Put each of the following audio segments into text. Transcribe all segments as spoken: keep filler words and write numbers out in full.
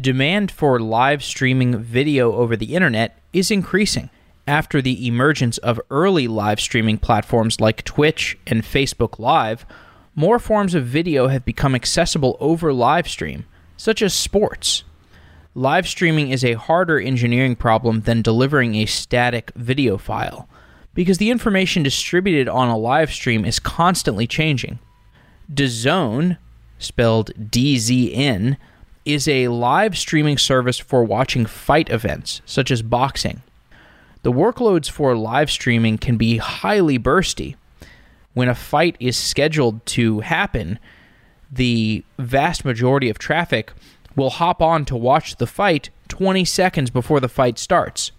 Demand for live streaming video over the internet is increasing after the emergence of early live streaming platforms like Twitch and Facebook Live. More forms of video have become accessible over live stream, such as sports. Live streaming is a harder engineering problem than delivering a static video file, because the information distributed on a live stream is constantly changing. D A Z N, spelled D Z N, is a live streaming service for watching fight events, such as boxing. The workloads for live streaming can be highly bursty. When a fight is scheduled to happen, the vast majority of traffic will hop on to watch the fight twenty seconds before the fight starts.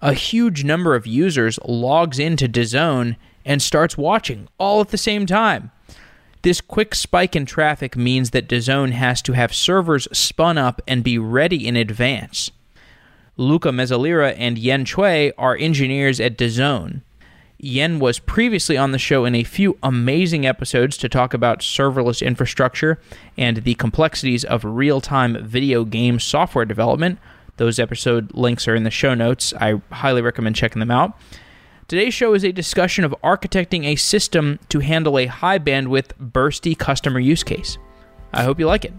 A huge number of users logs into D A Z N and starts watching all at the same time. This quick spike in traffic means that D A Z N has to have servers spun up and be ready in advance. Luca Mezzalira and Yan Cui are engineers at D A Z N. Yan was previously on the show in a few amazing episodes to talk about serverless infrastructure and the complexities of real-time video game software development. Those episode links are in the show notes. I highly recommend checking them out. Today's show is a discussion of architecting a system to handle a high-bandwidth, bursty customer use case. I hope you like it.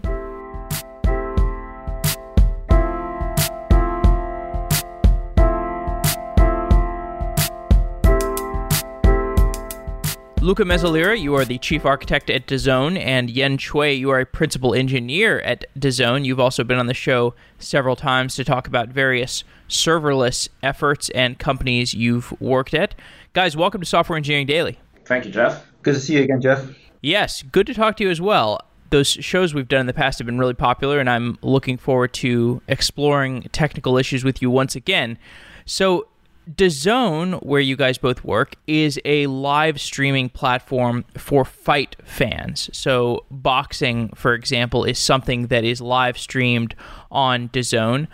Luca Mezzalira, you are the chief architect at D A Z N, and Yan Cui, you are a principal engineer at D A Z N. You've also been on the show several times to talk about various serverless efforts and companies you've worked at. Guys, welcome to Software Engineering Daily. Thank you, Jeff. Good to see you again, Jeff. Yes, good to talk to you as well. Those shows we've done in the past have been really popular, and I'm looking forward to exploring technical issues with you once again. So, D A Z N, where you guys both work, is a live streaming platform for fight fans. So boxing, for example, is something that is live streamed on D A Z N.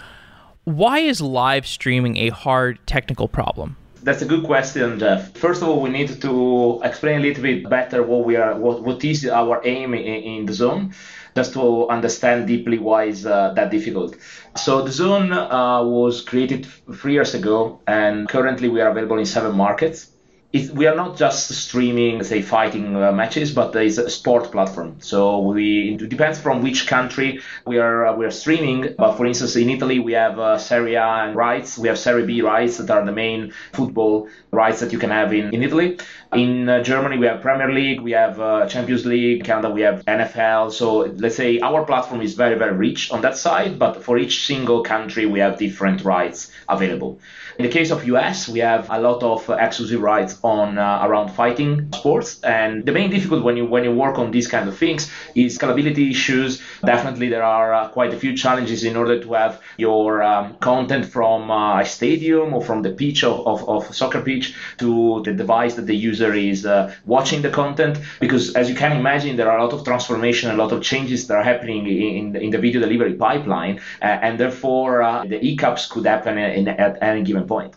Why is live streaming a hard technical problem? That's a good question, Jeff. First of all, we need to explain a little bit better what we are, what, what is our aim in, in D A Z N, just to understand deeply why is uh, that difficult. So D A Z N uh, was created three years ago, and currently we are available in seven markets. It, we are not just streaming, say, fighting uh, matches, but it's a sport platform. So we, it depends from which country we are uh, we are streaming. But for instance, in Italy, we have uh, Serie A rights. We have Serie B rights that are the main football rights that you can have in, in Italy. In uh, Germany, we have Premier League. We have uh, Champions League. In Canada, we have N F L. So let's say our platform is very, very rich on that side. But for each single country, we have different rights available. In the case of U S, we have a lot of uh, exclusive rights on uh, around fighting sports, and the main difficulty when you when you work on these kind of things is scalability issues. Definitely, there are uh, quite a few challenges in order to have your um, content from uh, a stadium or from the pitch of, of, of soccer pitch to the device that the user is uh, watching the content. Because as you can imagine, there are a lot of transformation, a lot of changes that are happening in in the video delivery pipeline, uh, and therefore uh, the hiccups could happen in, in, at any given point.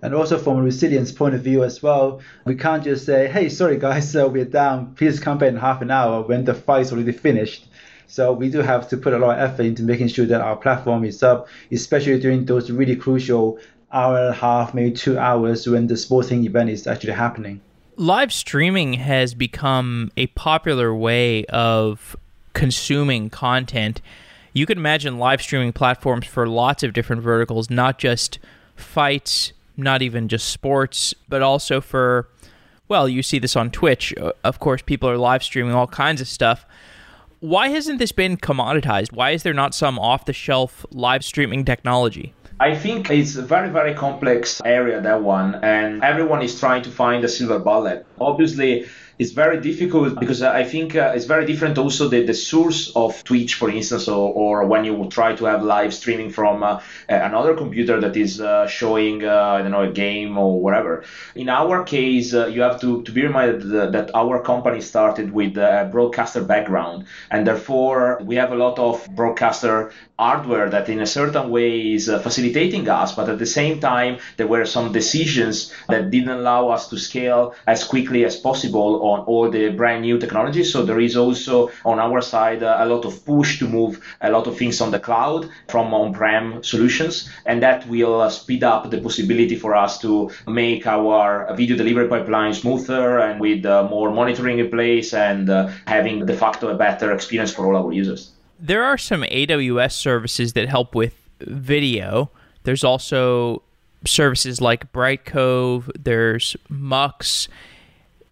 And also from a resilience point of view as well, we can't just say, hey, sorry guys, uh, we're down, please come back in half an hour when the fight's already finished. So we do have to put a lot of effort into making sure that our platform is up, especially during those really crucial hour and a half, maybe two hours when the sporting event is actually happening. Live streaming has become a popular way of consuming content. You can imagine live streaming platforms for lots of different verticals, not just fights, not even just sports, but also for, well, you see this on Twitch. Of course, people are live streaming all kinds of stuff. Why hasn't this been commoditized? Why is there not some off-the-shelf live streaming technology? I think it's a very, very complex area, that one, and everyone is trying to find a silver bullet. Obviously, it's very difficult because I think uh, it's very different also the, the source of Twitch, for instance, or, or when you try to have live streaming from uh, another computer that is uh, showing, uh, I don't know, a game or whatever. In our case, uh, you have to, to be reminded that our company started with a broadcaster background, and therefore we have a lot of broadcaster hardware that in a certain way is uh, facilitating us, but at the same time, there were some decisions that didn't allow us to scale as quickly as possible, on all the brand new technologies. So there is also on our side uh, a lot of push to move a lot of things on the cloud from on-prem solutions, and that will uh, speed up the possibility for us to make our video delivery pipeline smoother and with uh, more monitoring in place and uh, having de facto a better experience for all our users. There are some A W S services that help with video. There's also services like Brightcove, there's Mux.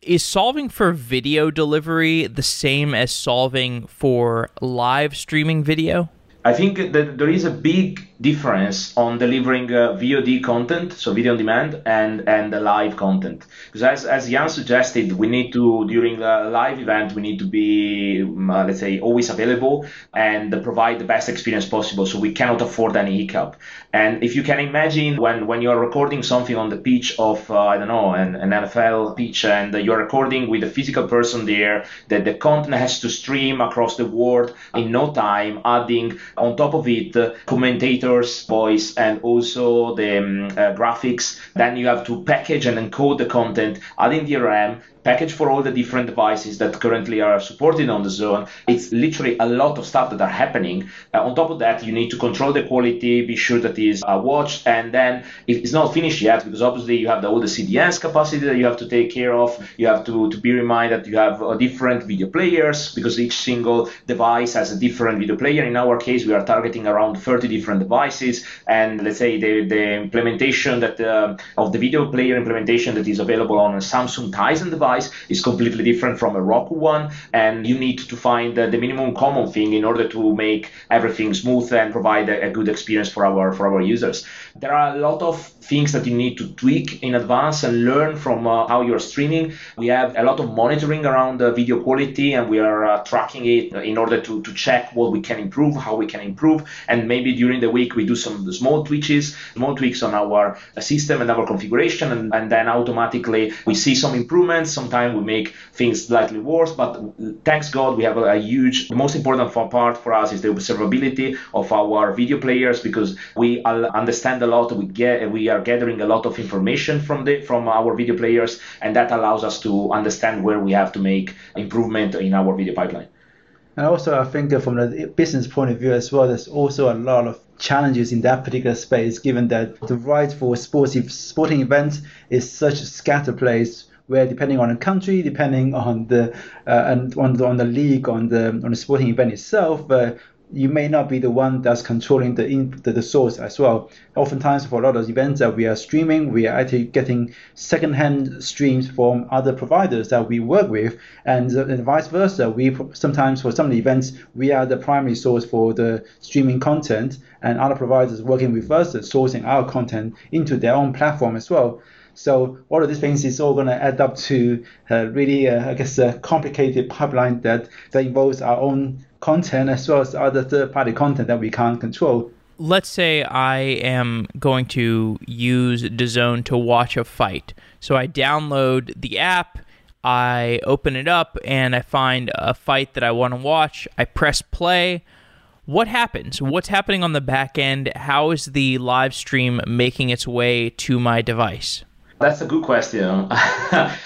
Is solving for video delivery the same as solving for live streaming video? I think that there is a big difference on delivering uh, V O D content, so video on demand, and, and the live content. Because as, as Yan suggested, we need to, during a live event, we need to be, uh, let's say, always available and provide the best experience possible. So we cannot afford any hiccup. And if you can imagine when, when you're recording something on the pitch of, uh, I don't know, an, an N F L pitch, and you're recording with a physical person there, that the content has to stream across the world in no time, adding on top of it uh, commentators, voice, and also the um, uh, graphics. Then you have to package and encode the content, adding D R M, package for all the different devices that currently are supported on the zone. It's literally a lot of stuff that are happening. Uh, on top of that, you need to control the quality, be sure that it is uh, watched, and then it's not finished yet, because obviously you have the, all the C D Ns capacity that you have to take care of. You have to, to be reminded that you have uh, different video players, because each single device has a different video player. In our case, we are targeting around thirty different devices, and let's say the, the implementation that uh, of the video player implementation that is available on a Samsung Tizen device is completely different from a Roku one, and you need to find uh, the minimum common thing in order to make everything smooth and provide a, a good experience for our for our users. There are a lot of things that you need to tweak in advance and learn from uh, how you're streaming. We have a lot of monitoring around the video quality, and we are uh, tracking it in order to, to check what we can improve, how we can improve, and maybe during the week we do some small tweaks, small tweaks on our system and our configuration, and, and then automatically we see some improvements. Some Sometimes we make things slightly worse, but thanks God we have a, a huge, the most important part for us is the observability of our video players, because we understand a lot, we get, we are gathering a lot of information from the from our video players, and that allows us to understand where we have to make improvement in our video pipeline. And also I think from the business point of view as well, there's also a lot of challenges in that particular space, given that the rights for sports, sporting events is such a scattered place, where depending on the country, depending on the uh, and on the, on the league, on the on the sporting event itself, uh, you may not be the one that's controlling the, in, the the source as well. Oftentimes, for a lot of events that we are streaming, we are actually getting secondhand streams from other providers that we work with, and, and vice versa. We sometimes, for some events, we are the primary source for the streaming content, and other providers working with us are sourcing our content into their own platform as well. So all of these things is all going to add up to uh, really, uh, I guess, a complicated pipeline that, that involves our own content as well as other third-party content that we can't control. Let's say I am going to use D A Z N to watch a fight. So I download the app, I open it up, and I find a fight that I want to watch. I press play. What happens? What's happening on the back end? How is the live stream making its way to my device? That's a good question.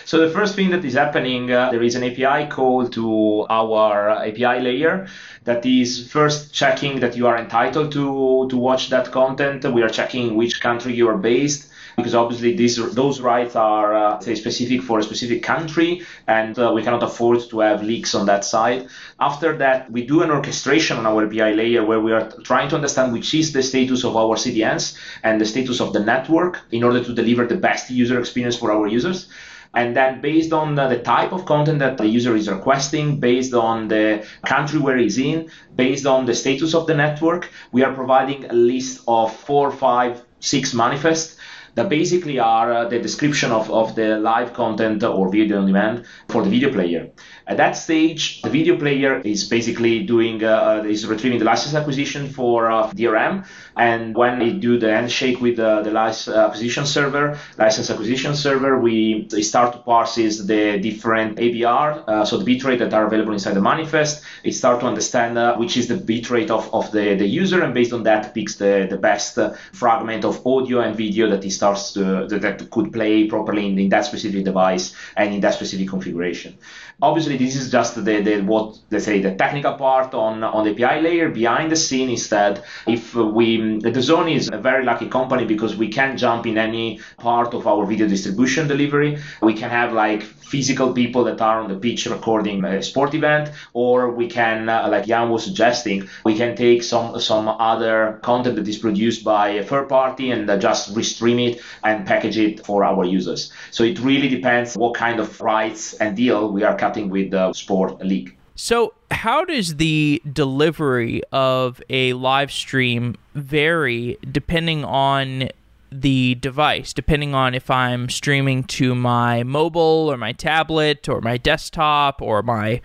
So the first thing that is happening, uh, there is an A P I call to our A P I layer that is first checking that you are entitled to, to watch that content. We are checking which country you are based, because obviously these those rights are uh, say specific for a specific country, and uh, we cannot afford to have leaks on that side. After that, we do an orchestration on our A P I layer where we are trying to understand which is the status of our C D Ns and the status of the network in order to deliver the best user experience for our users. And then based on the type of content that the user is requesting, based on the country where he's in, based on the status of the network, we are providing a list of four, five, six manifests that basically are uh, the description of, of the live content or video on demand for the video player. At that stage, the video player is basically doing, uh, is retrieving the license acquisition for uh, D R M, and when we do the handshake with uh, the license acquisition server, license acquisition server, we start to parse the different A B R, uh, so the bitrate that are available inside the manifest. It starts to understand uh, which is the bitrate of, of the, the user, and based on that picks the, the best uh, fragment of audio and video that it starts to, that could play properly in, in that specific device and in that specific configuration. Obviously, this is just the, the what let's say the technical part on on the A P I layer. Behind the scene, instead, if we the DAZN is a very lucky company because we can jump in any part of our video distribution delivery. We can have like physical people that are on the pitch recording a sport event, or we can, uh, like Yan was suggesting, we can take some some other content that is produced by a third party and uh, just restream it and package it for our users. So it really depends what kind of rights and deal we are cutting with the sport league. So how does the delivery of a live stream vary depending on the device, depending on if I'm streaming to my mobile or my tablet or my desktop or my,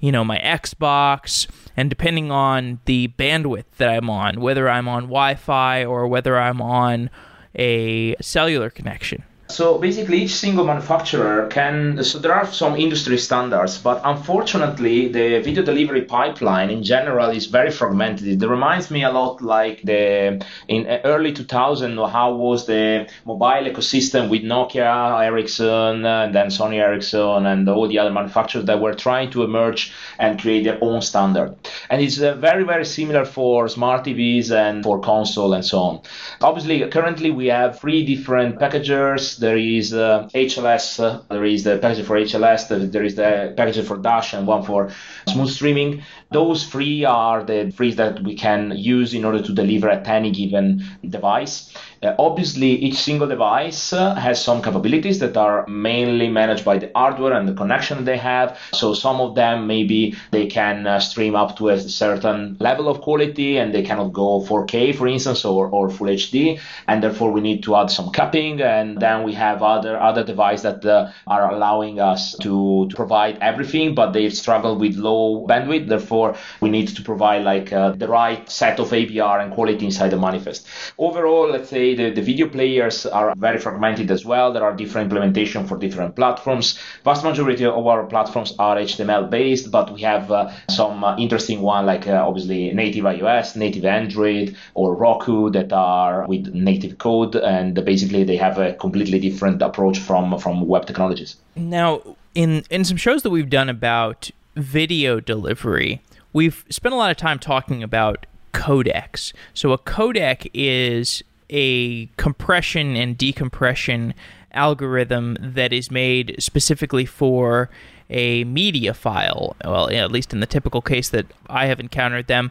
you know, my Xbox, and depending on the bandwidth that I'm on, whether I'm on Wi-Fi or whether I'm on a cellular connection? So basically, each single manufacturer can, so there are some industry standards, but unfortunately, the video delivery pipeline in general is very fragmented. It reminds me a lot like the in early two thousand, how was the mobile ecosystem with Nokia, Ericsson, and then Sony Ericsson, and all the other manufacturers that were trying to emerge and create their own standard. And it's very, very similar for smart T Vs and for console and so on. Obviously, currently, we have three different packagers. There is uh, H L S, uh, there is the package for H L S, there is the package for Dash, and one for smooth streaming. Those three are the three that we can use in order to deliver at any given device. Uh, obviously, each single device uh, has some capabilities that are mainly managed by the hardware and the connection they have. So some of them, maybe they can uh, stream up to a certain level of quality and they cannot go four K, for instance, or, or Full H D. And therefore, we need to add some capping. And then we have other other devices that uh, are allowing us to, to provide everything, but they struggle with low bandwidth. Therefore, we need to provide like uh, the right set of A B R and quality inside the manifest. Overall, let's say, The, the video players are very fragmented as well. There are different implementations for different platforms. Vast majority of our platforms are H T M L based, but we have uh, some uh, interesting one like uh, obviously native iOS, native Android, or Roku that are with native code, and basically they have a completely different approach from from web technologies. Now, in in some shows that we've done about video delivery, we've spent a lot of time talking about codecs. So a codec is a compression and decompression algorithm that is made specifically for a media file, well, at least in the typical case that I have encountered them.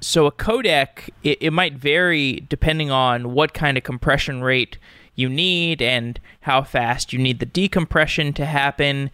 So a codec, it, it might vary depending on what kind of compression rate you need and how fast you need the decompression to happen.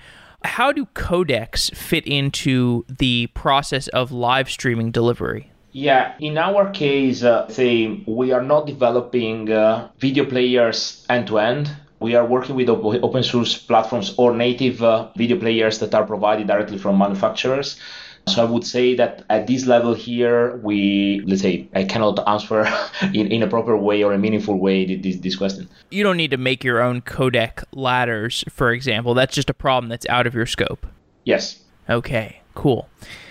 How do codecs fit into the process of live streaming delivery? Yeah, in our case, uh, say we are not developing uh, video players end-to-end. We are working with op- open source platforms or native uh, video players that are provided directly from manufacturers. So I would say that at this level here, we, let's say, I cannot answer in, in a proper way or a meaningful way this, this question. You don't need to make your own codec ladders, for example. That's just a problem that's out of your scope. Yes. Okay, cool.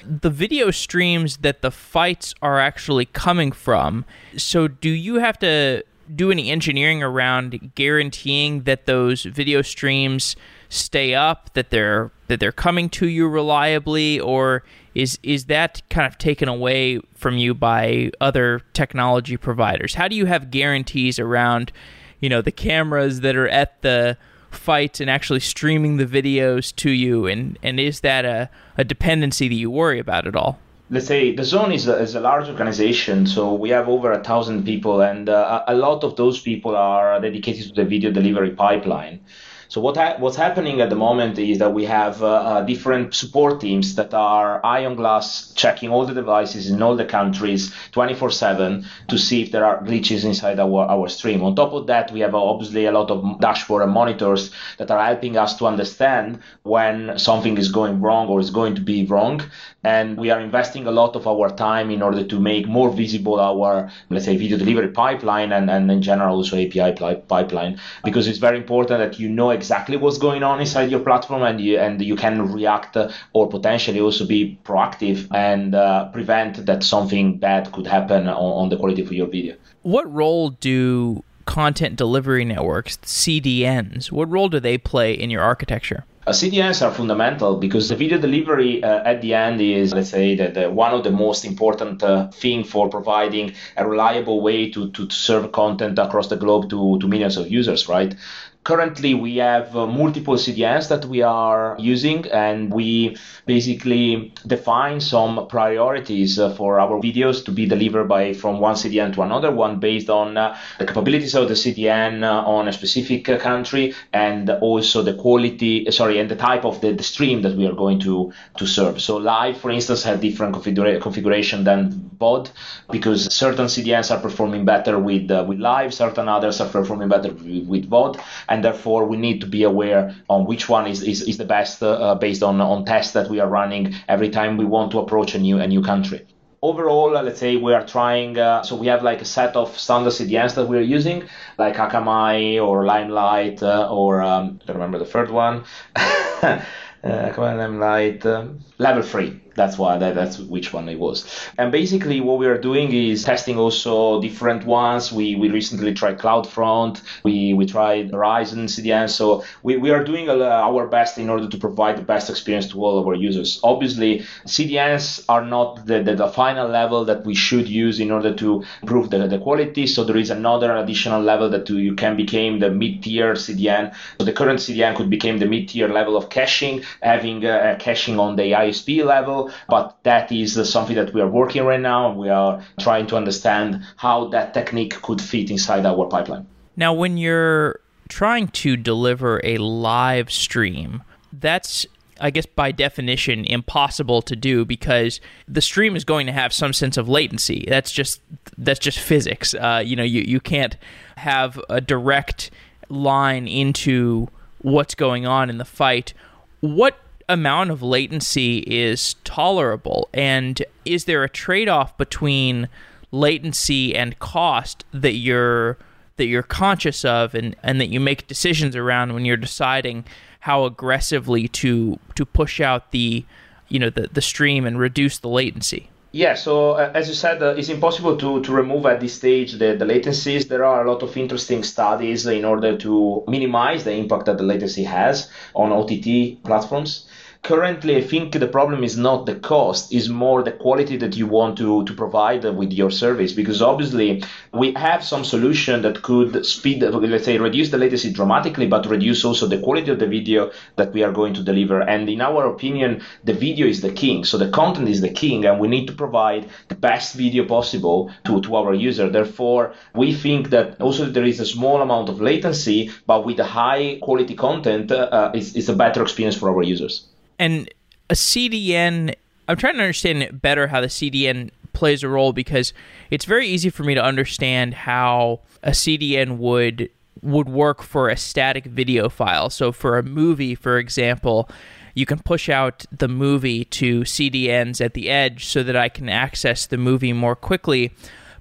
The video streams that the fights are actually coming from, so do you have to do any engineering around guaranteeing that those video streams stay up, that they're that they're coming to you reliably, or is is that kind of taken away from you by other technology providers? How do you have guarantees around, you know, the cameras that are at the fights and actually streaming the videos to you, and and is that a, a dependency that you worry about at all? Let's say DAZN is a, is a large organization, so we have over a thousand people, and uh, a lot of those people are dedicated to the video delivery pipeline. So what ha what's happening at the moment is that we have uh, uh, different support teams that are eye on glass checking all the devices in all the countries twenty-four seven to see if there are glitches inside our, our stream. On top of that, we have obviously a lot of dashboard and monitors that are helping us to understand when something is going wrong or is going to be wrong. And we are investing a lot of our time in order to make more visible our, let's say, video delivery pipeline and, and in general also A P I pipeline, because it's very important that you know exactly what's going on inside your platform and you, and you can react or potentially also be proactive and uh, prevent that something bad could happen on, on the quality of your video. What role do content delivery networks, C D Ns, what role do they play in your architecture? Uh, C D Ns are fundamental because the video delivery uh, at the end is, let's say, that the, one of the most important uh, thing for providing a reliable way to, to, to serve content across the globe to, to millions of users, right? Currently, we have uh, multiple C D Ns that we are using, and we basically define some priorities uh, for our videos to be delivered by from one C D N to another one based on uh, the capabilities of the C D N uh, on a specific uh, country, and also the quality, sorry, and the type of the, the stream that we are going to, to serve. So live, for instance, has different configura configuration than V O D, because certain C D Ns are performing better with, uh, with live, certain others are performing better with, with V O D. And And therefore, we need to be aware on which one is, is, is the best uh, based on, on tests that we are running every time we want to approach a new, a new country. Overall, uh, let's say we are trying, uh, so we have like a set of standard C D Ns that we're using, like Akamai or Limelight uh, or, um, I don't remember the third one, uh, Akamai, Limelight, um, Level three. That's why that, that's which one it was. And basically what we are doing is testing also different ones. We we recently tried CloudFront, we we tried Horizon C D N. So we, we are doing our best in order to provide the best experience to all of our users. Obviously, C D Ns are not the, the, the final level that we should use in order to improve the, the quality. So there is another additional level that you can become the mid-tier C D N. So the current C D N could become the mid-tier level of caching, having uh, caching on the I S P level. But that is uh, something that we are working right now. We are trying to understand how that technique could fit inside our pipeline. Now, when you're trying to deliver a live stream, that's, I guess, by definition, impossible to do because the stream is going to have some sense of latency. That's just that's just physics. Uh, you know, you, you can't have a direct line into what's going on in the fight. What amount of latency is tolerable, and is there a trade-off between latency and cost that you're that you're conscious of and and that you make decisions around when you're deciding how aggressively to to push out the you know the the stream and reduce the latency? Yeah, so uh, as you said, uh, it's impossible to, to remove at this stage the, the latencies. There are a lot of interesting studies in order to minimize the impact that the latency has on O T T platforms. Currently, I think the problem is not the cost, is more the quality that you want to, to provide with your service, because obviously we have some solution that could speed, let's say, reduce the latency dramatically, but reduce also the quality of the video that we are going to deliver. And in our opinion, the video is the king. So the content is the king, and we need to provide the best video possible to, to our user. Therefore, we think that also there is a small amount of latency, but with the high quality content, uh, it's, it's a better experience for our users. And a C D N, I'm trying to understand better how the C D N plays a role, because it's very easy for me to understand how a C D N would would work for a static video file. So for a movie, for example, you can push out the movie to C D Ns at the edge so that I can access the movie more quickly.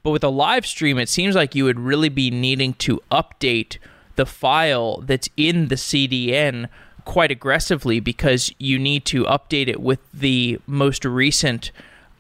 But with a live stream, it seems like you would really be needing to update the file that's in the C D N quite aggressively, because you need to update it with the most recent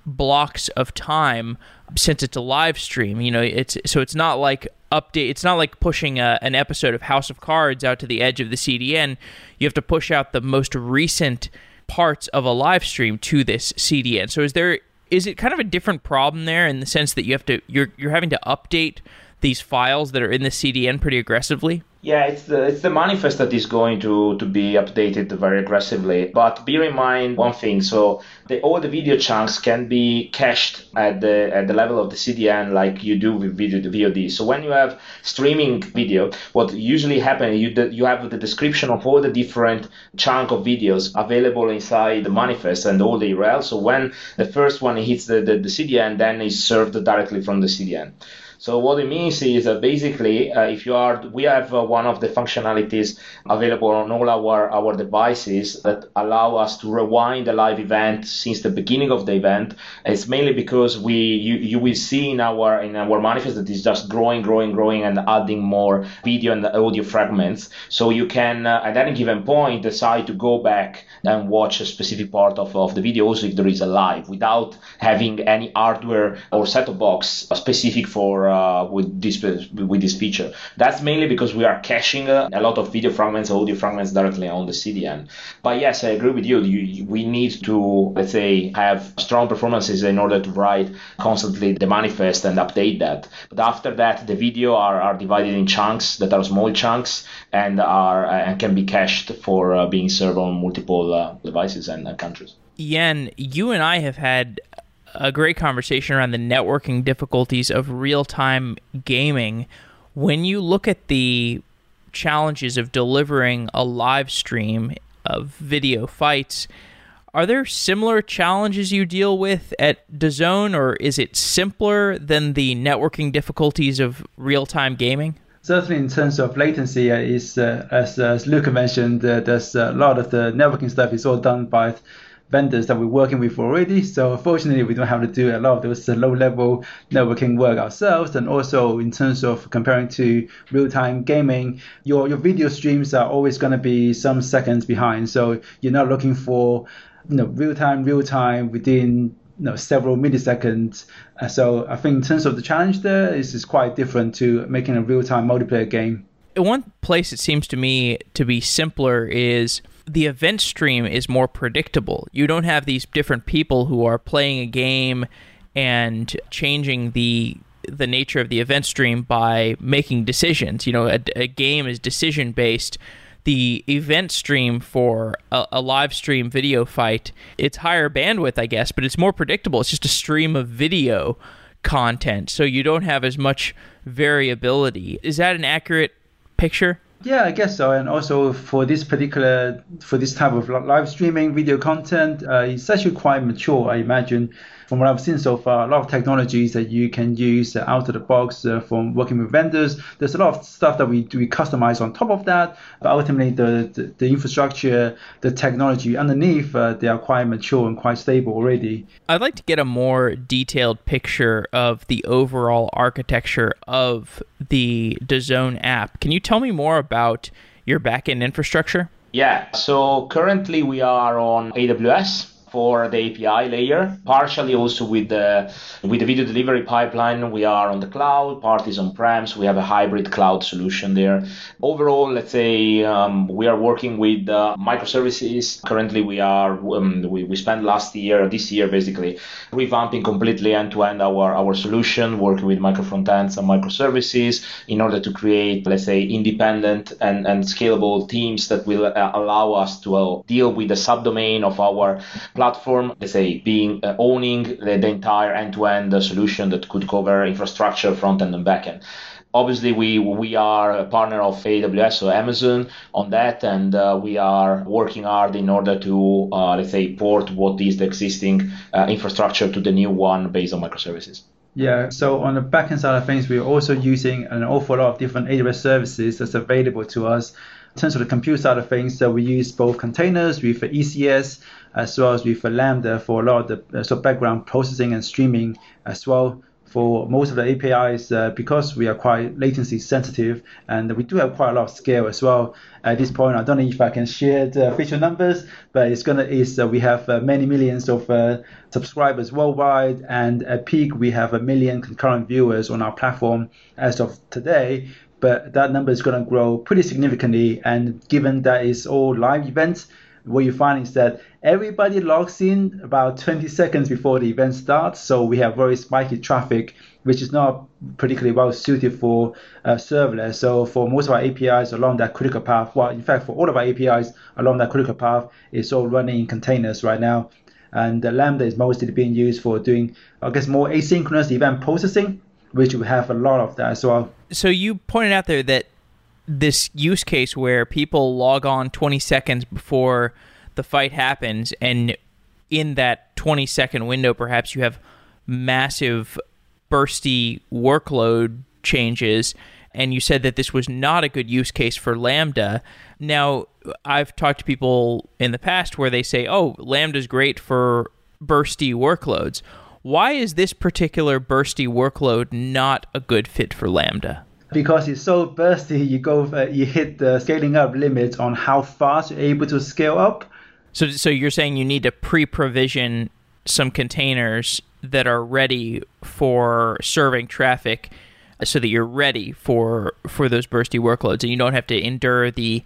blocks of time since it's a live stream. You know, it's so it's not like update. It's not like pushing a, an episode of House of Cards out to the edge of the C D N. You have to push out the most recent parts of a live stream to this C D N. So is there is it kind of a different problem there in the sense that you have to you're you're having to update these files that are in the C D N pretty aggressively? Yeah, it's the, it's the manifest that is going to, to be updated very aggressively. But bear in mind one thing. So the, all the video chunks can be cached at the at the level of the C D N like you do with video the V O D. So when you have streaming video, what usually happens, you you have the description of all the different chunk of videos available inside the manifest and all the U R L. So when the first one hits the, the, the C D N, then it's served directly from the C D N. So what it means is that basically, uh, if you are, we have uh, one of the functionalities available on all our, our devices that allow us to rewind the live event since the beginning of the event. It's mainly because we you, you will see in our in our manifest that it's just growing, growing, growing, and adding more video and audio fragments. So you can uh, at any given point decide to go back and watch a specific part of, of the video, also if there is a live, without having any hardware or set-top box specific for. Uh, with this with this feature. That's mainly because we are caching uh, a lot of video fragments, audio fragments directly on the C D N. But yes, I agree with you. You, you. We need to, let's say, have strong performances in order to write constantly the manifest and update that. But after that, the video are, are divided in chunks that are small chunks and are uh, and can be cached for uh, being served on multiple uh, devices and uh, countries. Yan, you and I have had a great conversation around the networking difficulties of real-time gaming. When you look at the challenges of delivering a live stream of video fights, are there similar challenges you deal with at DAZN, or is it simpler than the networking difficulties of real-time gaming? Certainly in terms of latency, uh, is uh, as, uh, as Luca mentioned, uh, there's a lot of the networking stuff is all done by th- vendors that we're working with already. So fortunately, we don't have to do a lot of those low-level networking work ourselves. And also, in terms of comparing to real-time gaming, your, your video streams are always going to be some seconds behind. So you're not looking for you know, real-time, real-time within you know, several milliseconds. So I think in terms of the challenge there, this is quite different to making a real-time multiplayer game. One place it seems to me to be simpler is the event stream is more predictable. You don't have these different people who are playing a game and changing the the nature of the event stream by making decisions. You know, a, a game is decision-based. The event stream for a, a live stream video fight, it's higher bandwidth, I guess, but it's more predictable. It's just a stream of video content, so you don't have as much variability. Is that an accurate picture? Yeah, I guess so. And also for this particular, for this type of live streaming video content, uh, it's actually quite mature, I imagine. From what I've seen so far, a lot of technologies that you can use uh, out of the box uh, from working with vendors. There's a lot of stuff that we we customize on top of that. But ultimately, the, the, the infrastructure, the technology underneath, uh, they are quite mature and quite stable already. I'd like to get a more detailed picture of the overall architecture of the DAZN app. Can you tell me more about your backend infrastructure? Yeah, so currently we are on A W S. For the A P I layer, partially also with the with the video delivery pipeline, we are on the cloud. Part is on prem, so we have a hybrid cloud solution there. Overall, let's say um, we are working with uh, microservices. Currently, we are um, we we spent last year, this year basically, revamping completely end to end our our solution, working with micro frontends and microservices in order to create, let's say, independent and and scalable teams that will uh, allow us to uh, deal with the subdomain of our platform, let's say, being uh, owning the, the entire end-to-end solution that could cover infrastructure, front-end and back-end. Obviously, we we are a partner of A W S, so Amazon, on that, and uh, we are working hard in order to, uh, let's say, port what is the existing uh, infrastructure to the new one based on microservices. Yeah, so on the back-end side of things, we're also using an awful lot of different A W S services that's available to us. In terms of the compute side of things, so we use both containers with E C S as well as with Lambda for a lot of the so background processing and streaming as well. For most of the A P Is, uh, because we are quite latency sensitive and we do have quite a lot of scale as well. At this point, I don't know if I can share the official numbers, but it's gonna is uh, we have uh, many millions of uh, subscribers worldwide, and at peak we have a million concurrent viewers on our platform as of today. But that number is gonna grow pretty significantly, and given that it's all live events, what you find is that everybody logs in about twenty seconds before the event starts. So we have very spiky traffic, which is not particularly well suited for uh, serverless. So for most of our A P Is along that critical path, well, in fact, for all of our A P Is along that critical path, it's all running in containers right now. And the Lambda is mostly being used for doing, I guess, more asynchronous event processing, which we have a lot of that as well. So you pointed out there that this use case where people log on twenty seconds before the fight happens, and in that twenty second window perhaps you have massive bursty workload changes, and you said that this was not a good use case for Lambda. Now, I've talked to people in the past where they say, oh, Lambda's great for bursty workloads. Why is this particular bursty workload not a good fit for Lambda? Because it's so bursty, you go, uh, you hit the scaling up limit on how fast you're able to scale up. So, so you're saying you need to pre-provision some containers that are ready for serving traffic, so that you're ready for for those bursty workloads, and you don't have to endure the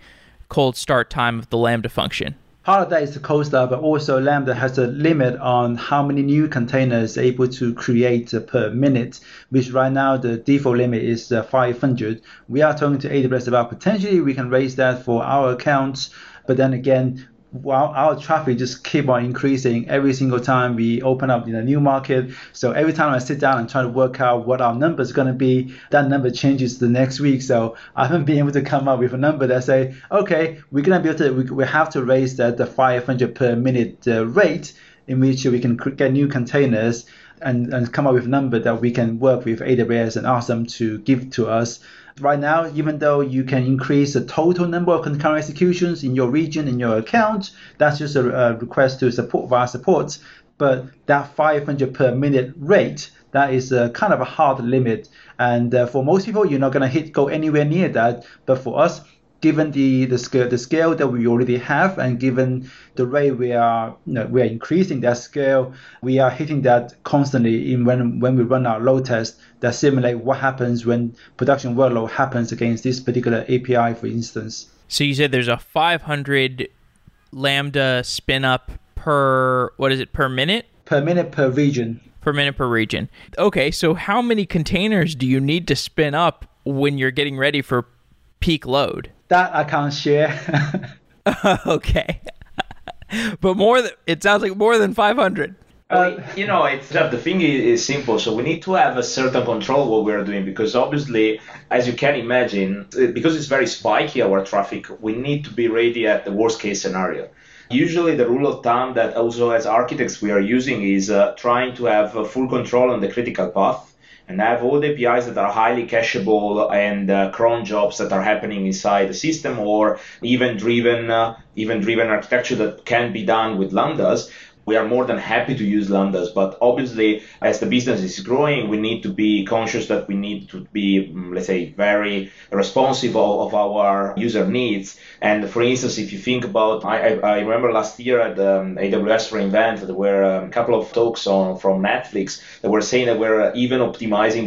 cold start time of the Lambda function. Part of that is the cold start, but also Lambda has a limit on how many new containers it's able to create per minute, which right now the default limit is five hundred. We are talking to A W S about potentially we can raise that for our accounts, but then again, while our traffic just keep on increasing every single time we open up in a new market. So every time I sit down and try to work out what our number is going to be, that number changes the next week. So I haven't been able to come up with a number that say, okay, we're going to be able to, we, we have to raise that the five hundred per minute uh, rate in which we can get new containers and, and come up with a number that we can work with A W S and ask them to give to us. Right now, even though you can increase the total number of concurrent executions in your region, in your account, that's just a, a request to support via support. But that five hundred per minute rate, that is a kind of a hard limit. And uh, for most people, you're not going to hit go anywhere near that. But for us, given the, the scale the scale that we already have, and given the rate we are you know, we are increasing that scale, we are hitting that constantly in when when we run our load tests that simulate what happens when production workload happens against this particular A P I, for instance. So you said there's a five hundred Lambda spin up per, what is it, per minute? Per minute per region. Per minute per region. Okay, so how many containers do you need to spin up when you're getting ready for peak load? That I can't share. Okay. But more than, it sounds like more than five hundred. Uh, you know, it's the thing is simple. So we need to have a certain control what we're doing, because obviously, as you can imagine, because it's very spiky, our traffic, we need to be ready at the worst case scenario. Usually the rule of thumb that also as architects we are using is uh, trying to have uh, full control on the critical path, and have all the A P Is that are highly cacheable and uh, cron jobs that are happening inside the system, or even driven, uh, even driven architecture that can be done with Lambdas. We are more than happy to use Lambdas, but obviously as the business is growing, we need to be conscious that we need to be, let's say, very responsive of our user needs. And for instance, if you think about, I, I remember last year at the A W S reInvent, there were a couple of talks on from Netflix that were saying that we're even optimizing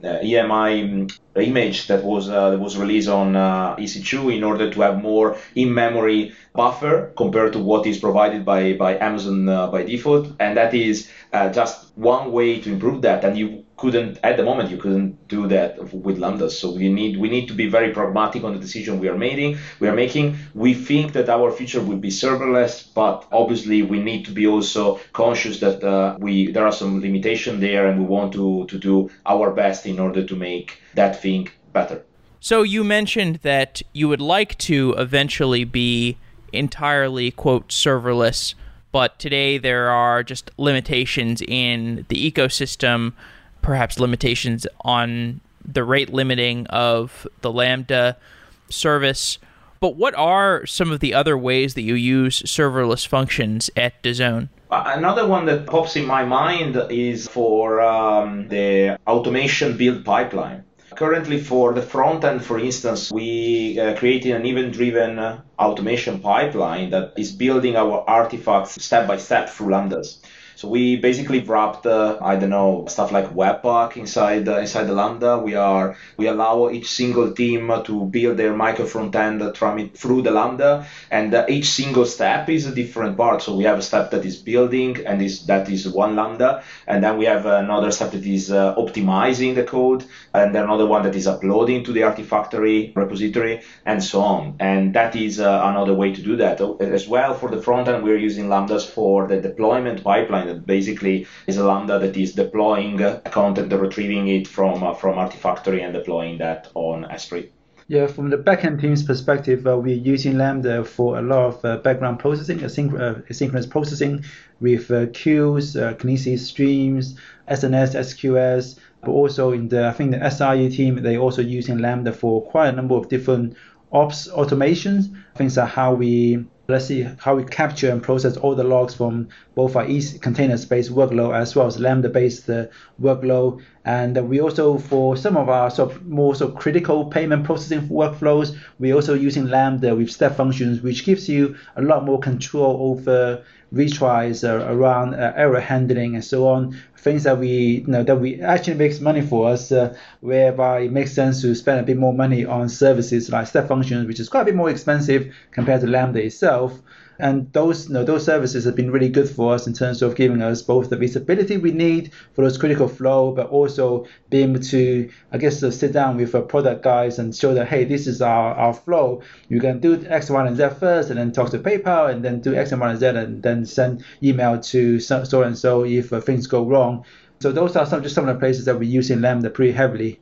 the E M I image that was uh, that was released on uh, E C two in order to have more in-memory buffer compared to what is provided by, by Amazon uh, by default. And that is uh, just one way to improve that. And you couldn't, at the moment, you couldn't do that with Lambdas. So we need we need to be very pragmatic on the decision we are making. We are making. We think that our future will be serverless, but obviously we need to be also conscious that uh, we there are some limitations there, and we want to, to do our best in order to make that thing better. So you mentioned that you would like to eventually be entirely, quote, serverless, but today there are just limitations in the ecosystem, perhaps limitations on the rate limiting of the Lambda service. But what are some of the other ways that you use serverless functions at DAZN? Another one that pops in my mind is for um, the automation build pipeline. Currently for the front end, for instance, we uh, created an event-driven uh, automation pipeline that is building our artifacts step by step through Lambdas. So we basically wrapped, uh, I don't know, stuff like Webpack inside uh, inside the Lambda. We are we allow each single team to build their micro front end through the Lambda, and uh, each single step is a different part. So we have a step that is building, and is that is one Lambda, and then we have another step that is uh, optimizing the code, and another one that is uploading to the Artifactory repository, and so on. And that is uh, another way to do that as well. For the front end, we're using Lambdas for the deployment pipeline. That basically is a Lambda that is deploying content, retrieving it from uh, from Artifactory and deploying that on S three. Yeah, from the backend team's perspective, uh, we're using Lambda for a lot of uh, background processing, asynch uh, asynchronous processing with uh, queues, uh, Kinesis streams, S N S, S Q S, but also in the, I think the S R E team, they're also using Lambda for quite a number of different ops automations. Things like how we, let's see, how we capture and process all the logs from both our container-based workload as well as Lambda-based uh, workload. And we also, for some of our sort of more sort of critical payment processing workflows, we're also using Lambda with step functions, which gives you a lot more control over retries uh, around uh, error handling and so on. Things that we you know that we actually makes money for us, uh, whereby it makes sense to spend a bit more money on services like step functions, which is quite a bit more expensive compared to Lambda itself. And those, you know, those services have been really good for us in terms of giving us both the visibility we need for those critical flow, but also being able to, I guess, uh, sit down with uh, product guys and show that, hey, this is our, our flow. You can do X, Y, and Z first, and then talk to PayPal, and then do X, Y, and Z, and then send email to so and so if uh, things go wrong. So those are some, just some of the places that we use in Lambda pretty heavily.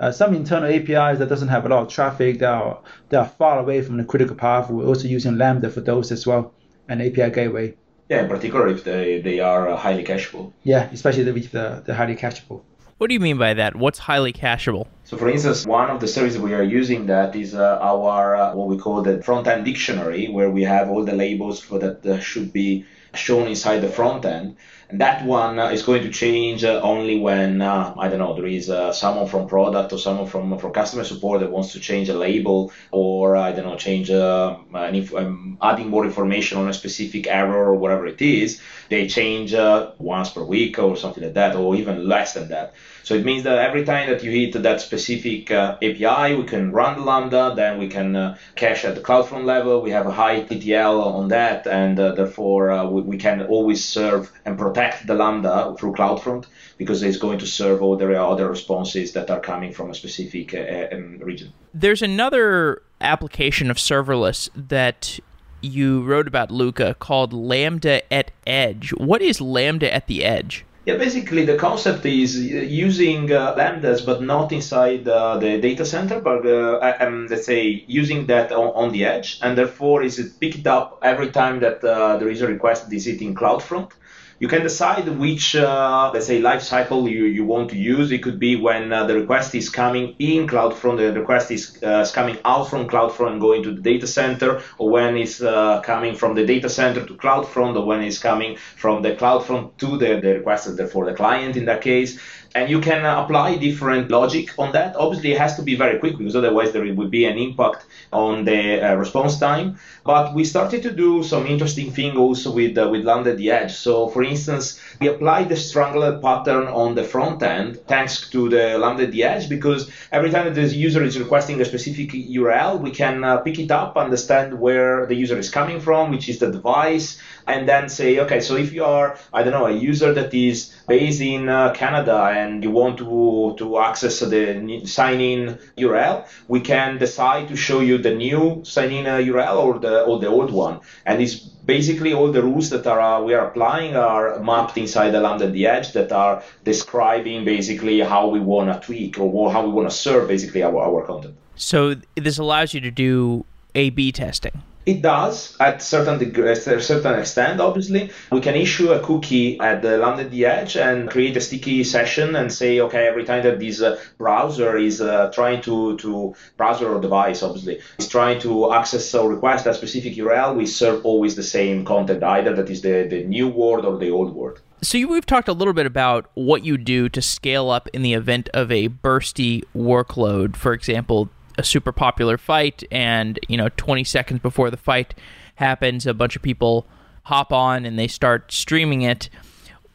Uh, some internal A P Is that doesn't have a lot of traffic, that are, that are far away from the critical path, we're also using Lambda for those as well, and A P I Gateway. Yeah, in particular if they, they are highly cacheable. Yeah, especially with the, the highly cacheable. What do you mean by that? What's highly cacheable? So for instance, one of the services we are using that is uh, our, uh, what we call the front-end dictionary, where we have all the labels for that uh, should be shown inside the front end, and that one uh, is going to change uh, only when uh, I don't know, there is uh, someone from product or someone from from customer support that wants to change a label, or I don't know, change uh, an inf um, adding more information on a specific error or whatever it is. They change uh, once per week or something like that, or even less than that. So it means that every time that you hit that specific uh, A P I, we can run the Lambda, then we can uh, cache at the CloudFront level. We have a high T T L on that, and uh, therefore uh, we, we can always serve and protect the Lambda through CloudFront because it's going to serve all the other responses that are coming from a specific uh, um, region. There's another application of serverless that you wrote about, Luca, called Lambda at Edge. What is Lambda at the Edge? Yeah, basically the concept is using uh, Lambdas, but not inside uh, the data center, but uh, um, let's say using that on, on the edge, and therefore is it picked up every time that uh, there is a request that is hitting CloudFront. You can decide which, uh, let's say, lifecycle you, you want to use. It could be when uh, the request is coming in CloudFront, the request is, uh, is coming out from CloudFront and going to the data center, or when it's uh, coming from the data center to CloudFront, or when it's coming from the CloudFront to the, the request, therefore the client in that case. And you can apply different logic on that. Obviously, it has to be very quick because otherwise there would be an impact on the uh, response time. But we started to do some interesting thing also with uh, with Lambda at the Edge. So, for instance, we applied the strangler pattern on the front end thanks to the Lambda at the Edge, because every time that the user is requesting a specific U R L, we can uh, pick it up, understand where the user is coming from, which is the device, and then say, okay, so if you are, I don't know, a user that is based in uh, Canada and and you want to, to access the sign-in U R L, we can decide to show you the new sign-in U R L or the, or the old one. And it's basically all the rules that are uh, we are applying are mapped inside the Lambda at the Edge that are describing basically how we want to tweak or how we want to serve basically our, our content. So this allows you to do A B testing? It does, at certain degree, at a certain extent, obviously. We can issue a cookie at the Lambda at the Edge and create a sticky session and say, okay, every time that this uh, browser is uh, trying to, to, browser or device, obviously, is trying to access or request a specific U R L, we serve always the same content, either that is the, the new word or the old word. So you, we've talked a little bit about what you do to scale up in the event of a bursty workload, for example, a super popular fight, and you know, twenty seconds before the fight happens, a bunch of people hop on and they start streaming it.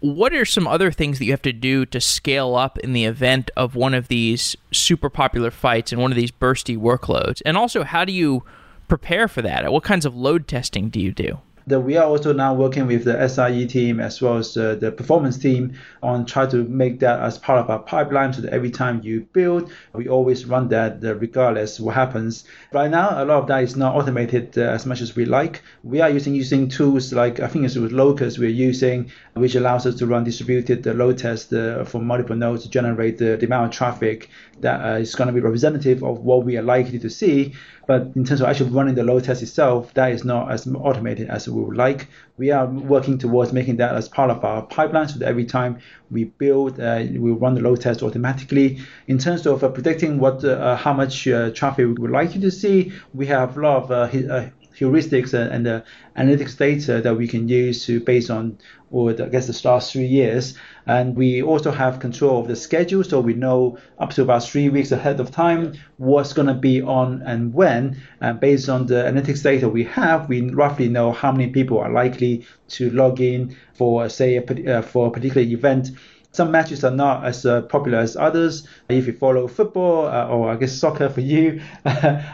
what are some other things that you have to do to scale up in the event of one of these super popular fights and one of these bursty workloads? And also, how do you prepare for that? What kinds of load testing do you do? That we are also now working with the S R E team as well as the, the performance team on try to make that as part of our pipeline, so that every time you build, we always run that regardless what happens. Right now, a lot of that is not automated uh, as much as we like. We are using using tools like, I think it's with Locus we're using, which allows us to run distributed uh, load tests uh, for multiple nodes to generate the, the amount of traffic that uh, is going to be representative of what we are likely to see. But in terms of actually running the load test itself, that is not as automated as we would like. We are working towards making that as part of our pipeline, so that every time we build, uh, we run the load test automatically. In terms of uh, predicting what, uh, how much uh, traffic we would like you to see, we have a lot of uh, uh, heuristics and the uh, analytics data that we can use to based on, or I guess, the last three years. And we also have control of the schedule, so we know up to about three weeks ahead of time what's going to be on and when. And based on the analytics data we have, we roughly know how many people are likely to log in for, say, a, uh, for a particular event. Some matches are not as uh, popular as others. If you follow football uh, or I guess soccer for you,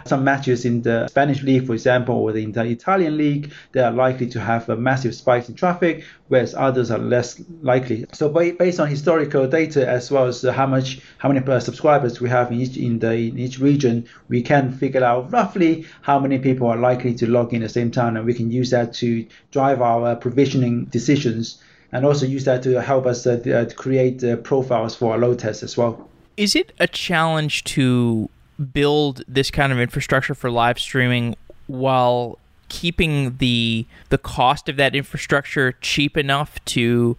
some matches in the Spanish league, for example, or in the Italian league, they are likely to have a massive spike in traffic, whereas others are less likely. So based on historical data, as well as how much, how many subscribers we have in each in the in each region, we can figure out roughly how many people are likely to log in at the same time, and we can use that to drive our provisioning decisions. And also use that to help us uh, to create uh, profiles for our load tests as well. Is it a challenge to build this kind of infrastructure for live streaming while keeping the the cost of that infrastructure cheap enough to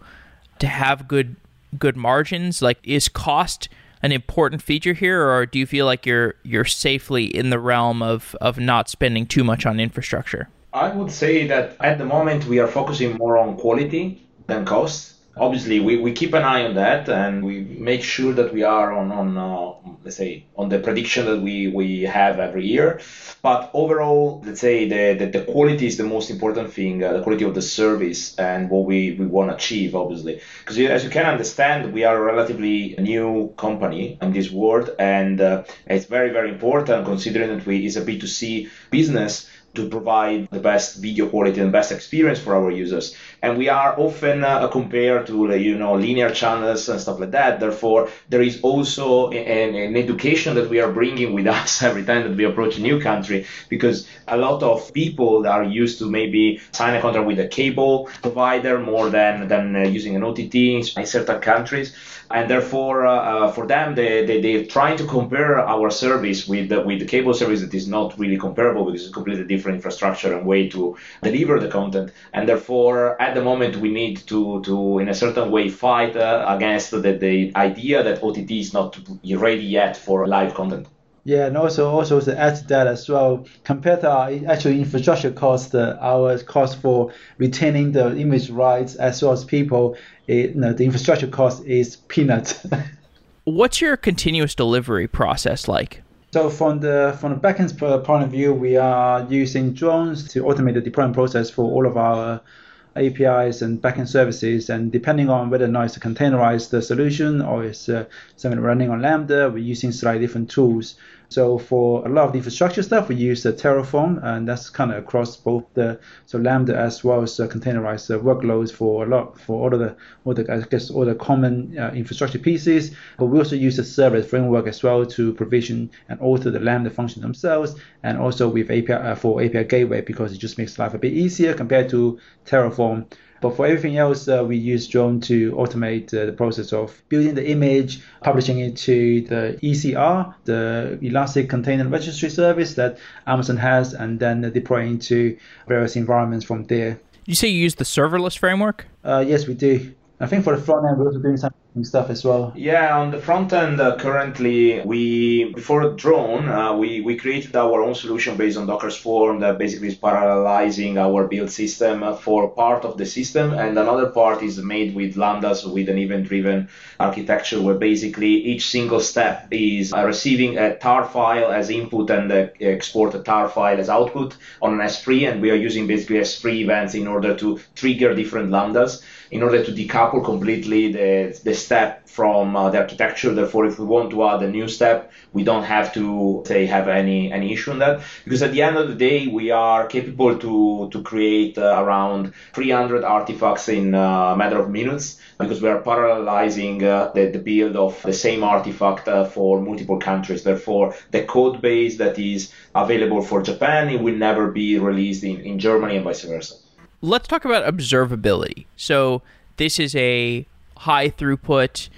to have good good margins? Like, is cost an important feature here, or do you feel like you're you're safely in the realm of of not spending too much on infrastructure? I would say that at the moment we are focusing more on quality than cost. Obviously, we, we keep an eye on that, and we make sure that we are on, on uh, let's say, on the prediction that we, we have every year. But overall, let's say the, the, the quality is the most important thing, uh, the quality of the service and what we, we want to achieve, obviously. Because as you can understand, we are a relatively new company in this world, and uh, it's very, very important, considering that we is a B two C business, to provide the best video quality and best experience for our users. And we are often uh, compared to, you know, linear channels and stuff like that. Therefore, there is also an, an education that we are bringing with us every time that we approach a new country, because a lot of people that are used to maybe sign a contract with a cable provider more than, than uh, using an O T T in certain countries. And therefore, uh, uh, for them, they, they, they're trying to compare our service with the, with the cable service that is not really comparable, because it's completely different infrastructure and way to deliver the content. And therefore, at the moment, we need to, to in a certain way, fight uh, against the, the idea that O T T is not ready yet for live content. Yeah, and also, also to add to that as well, compared to our actual infrastructure cost, uh, our cost for retaining the image rights as well as people, it, you know, the infrastructure cost is peanut. What's your continuous delivery process like? So from the from the backend point of view, we are using drones to automate the deployment process for all of our A P Is and backend services, and depending on whether or not it's a containerized solution or it's uh, something running on Lambda, we're using slightly different tools. So for a lot of the infrastructure stuff, we use uh, Terraform, and that's kind of across both the so Lambda as well as uh, containerized uh, workloads for a lot for all of the all the I guess all the common uh, infrastructure pieces. But we also use the serverless framework as well to provision and alter the Lambda function themselves, and also with A P I uh, for A P I Gateway, because it just makes life a bit easier compared to Terraform. But for everything else, uh, we use Drone to automate uh, the process of building the image, publishing it to the E C R, the Elastic Container Registry Service that Amazon has, and then deploying to various environments from there. You say you use the serverless framework? Uh, yes, we do. I think for the front end, we're also doing something and stuff as well? Yeah, on the front end, uh, currently, we before Drone, uh, we, we created our own solution based on Docker's form that basically is parallelizing our build system for part of the system, and another part is made with Lambdas with an event-driven architecture where basically each single step is uh, receiving a tar file as input and uh, export a tar file as output on an S three, and we are using basically S three events in order to trigger different Lambdas in order to decouple completely the, the step from uh, the architecture. Therefore, if we want to add a new step, we don't have to say have any any issue on that, because at the end of the day, we are capable to to create uh, around three hundred artifacts in a matter of minutes, because we are parallelizing uh, the, the build of the same artifact uh, for multiple countries. Therefore, the code base that is available for Japan, it will never be released in, in Germany and vice versa. Let's talk about observability. So this is a high throughput,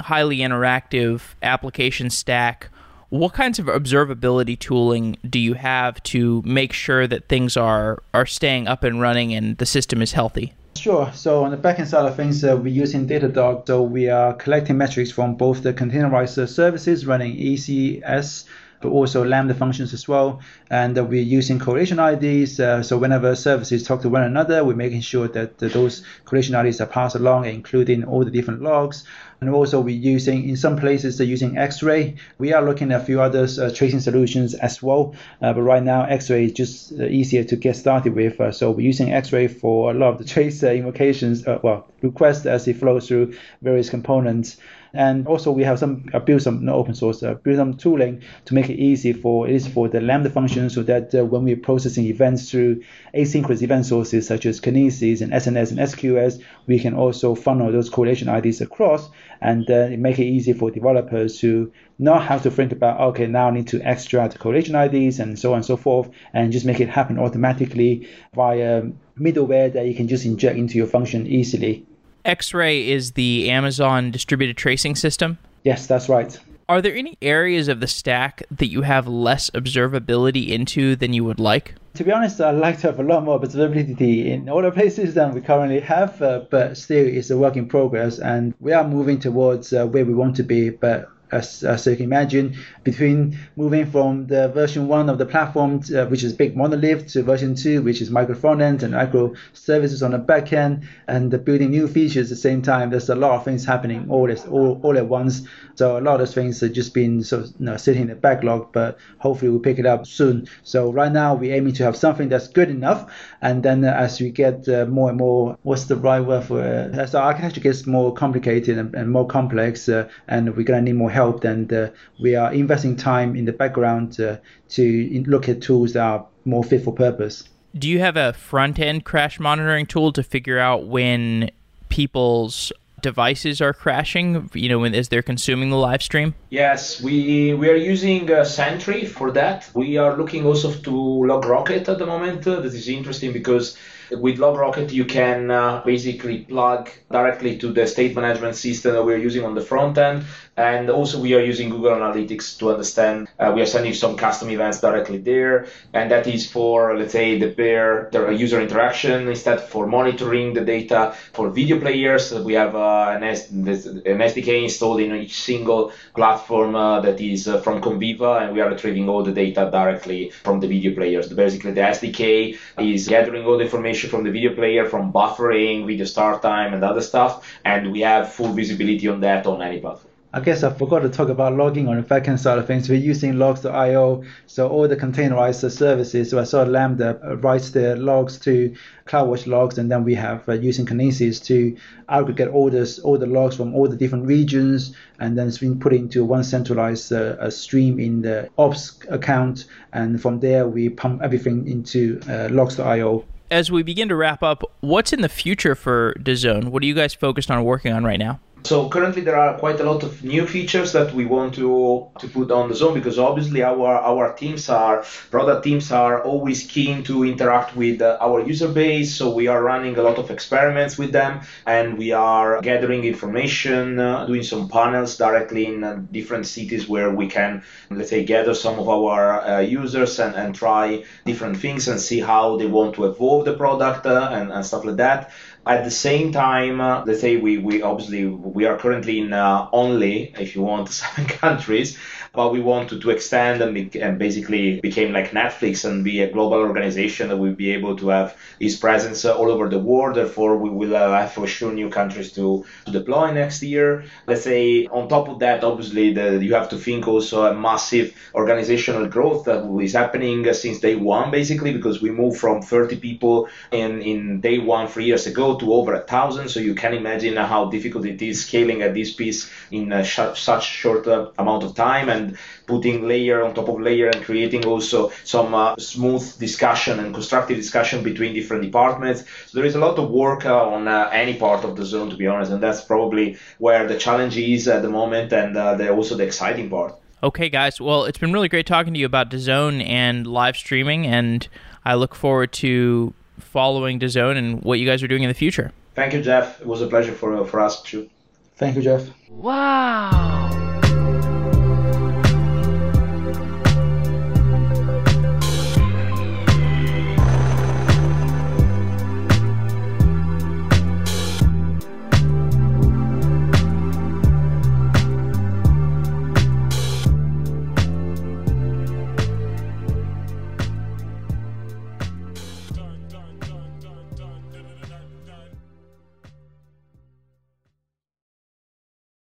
highly interactive application stack. What kinds of observability tooling do you have to make sure that things are, are staying up and running and the system is healthy? Sure. So on the backend side of things, uh, we're using Datadog. So we are collecting metrics from both the containerized services running E C S, but also Lambda functions as well. And uh, we're using correlation I Ds. Uh, so whenever services talk to one another, we're making sure that uh, those correlation I Ds are passed along, including all the different logs. And also we're using, in some places, they're using X-Ray. We are looking at a few other uh, tracing solutions as well. Uh, but right now, X-Ray is just uh, easier to get started with. Uh, so we're using X-Ray for a lot of the trace uh, invocations, uh, well, requests as it flows through various components. And also we have some uh, built some no, open source, uh, built some tooling to make it easy for, it is for the Lambda function, so that uh, when we're processing events through asynchronous event sources such as Kinesis and S N S and S Q S, we can also funnel those correlation I Ds across, and then uh, make it easy for developers to not have to think about, okay, now I need to extract the correlation I Ds and so on and so forth, and just make it happen automatically via middleware that you can just inject into your function easily. X-Ray is the Amazon distributed tracing system? Yes, that's right. Are there any areas of the stack that you have less observability into than you would like? To be honest, I'd like to have a lot more observability in all the places than we currently have, uh, but still it's a work in progress, and we are moving towards uh, where we want to be, but As, as you can imagine, between moving from the version one of the platform, to, uh, which is big monolith, to version two, which is micro front end and micro services on the back end, and the building new features at the same time, there's a lot of things happening all, this, all, all at once. So a lot of things have just been sort of, you know, sitting in the backlog, but hopefully we'll pick it up soon. So right now we're aiming to have something that's good enough, and then uh, as we get uh, more and more, what's the right word for it? As our architecture gets more complicated and, and more complex, uh, and we're going to need more helped, and uh, we are investing time in the background uh, to look at tools that are more fit for purpose. Do you have a front-end crash monitoring tool to figure out when people's devices are crashing, you know, when, as they're consuming the live stream? Yes, we we are using uh, Sentry for that. We are looking also to LogRocket at the moment. Uh, this is interesting because with LogRocket, you can uh, basically plug directly to the state management system that we're using on the front end. And also we are using Google Analytics to understand. Uh, we are sending some custom events directly there. And that is for, let's say, the bare the user interaction, instead for monitoring the data. For video players, we have uh, an, S- an S D K installed in each single platform uh, that is uh, from Conviva. And we are retrieving all the data directly from the video players. Basically, the S D K is gathering all the information from the video player, from buffering, video start time, and other stuff, and we have full visibility on that on any platform. I guess I forgot to talk about logging on the backend side of things. We're using Logz dot i o, so all the containerized services. So I saw Lambda writes their logs to CloudWatch logs, and then we have uh, using Kinesis to aggregate all, this, all the logs from all the different regions, and then it's been put into one centralized uh, stream in the ops account, and from there we pump everything into uh, Logz dot i o. As we begin to wrap up, what's in the future for DAZN? What are you guys focused on working on right now? So currently there are quite a lot of new features that we want to to put on the zone, because obviously our our teams are product teams are always keen to interact with our user base. So we are running a lot of experiments with them, and we are gathering information, uh, doing some panels directly in uh, different cities where we can, let's say, gather some of our uh, users and, and try different things and see how they want to evolve the product uh, and, and stuff like that. At the same time, uh, let's say we, we obviously we are currently in uh, only, if you want, seven countries, but we want to, to extend and, be, and basically became like Netflix and be a global organization that will be able to have its presence all over the world. Therefore, we will have for sure new countries to, to deploy next year. Let's say on top of that, obviously, the, you have to think also a massive organizational growth that is happening since day one, basically, because we moved from thirty people in, in day one three years ago to over a thousand, so you can imagine how difficult it is scaling at this piece in a sh such short uh, amount of time, and putting layer on top of layer and creating also some uh, smooth discussion and constructive discussion between different departments. So there is a lot of work uh, on uh, any part of the zone, to be honest, and that's probably where the challenge is at the moment, and uh, they're also the exciting part. Okay, guys. Well, it's been really great talking to you about D A Z N and live streaming, and I look forward to following D A Z N and what you guys are doing in the future. Thank you, Jeff. It was a pleasure for, for us too. Thank you, Jeff. Wow.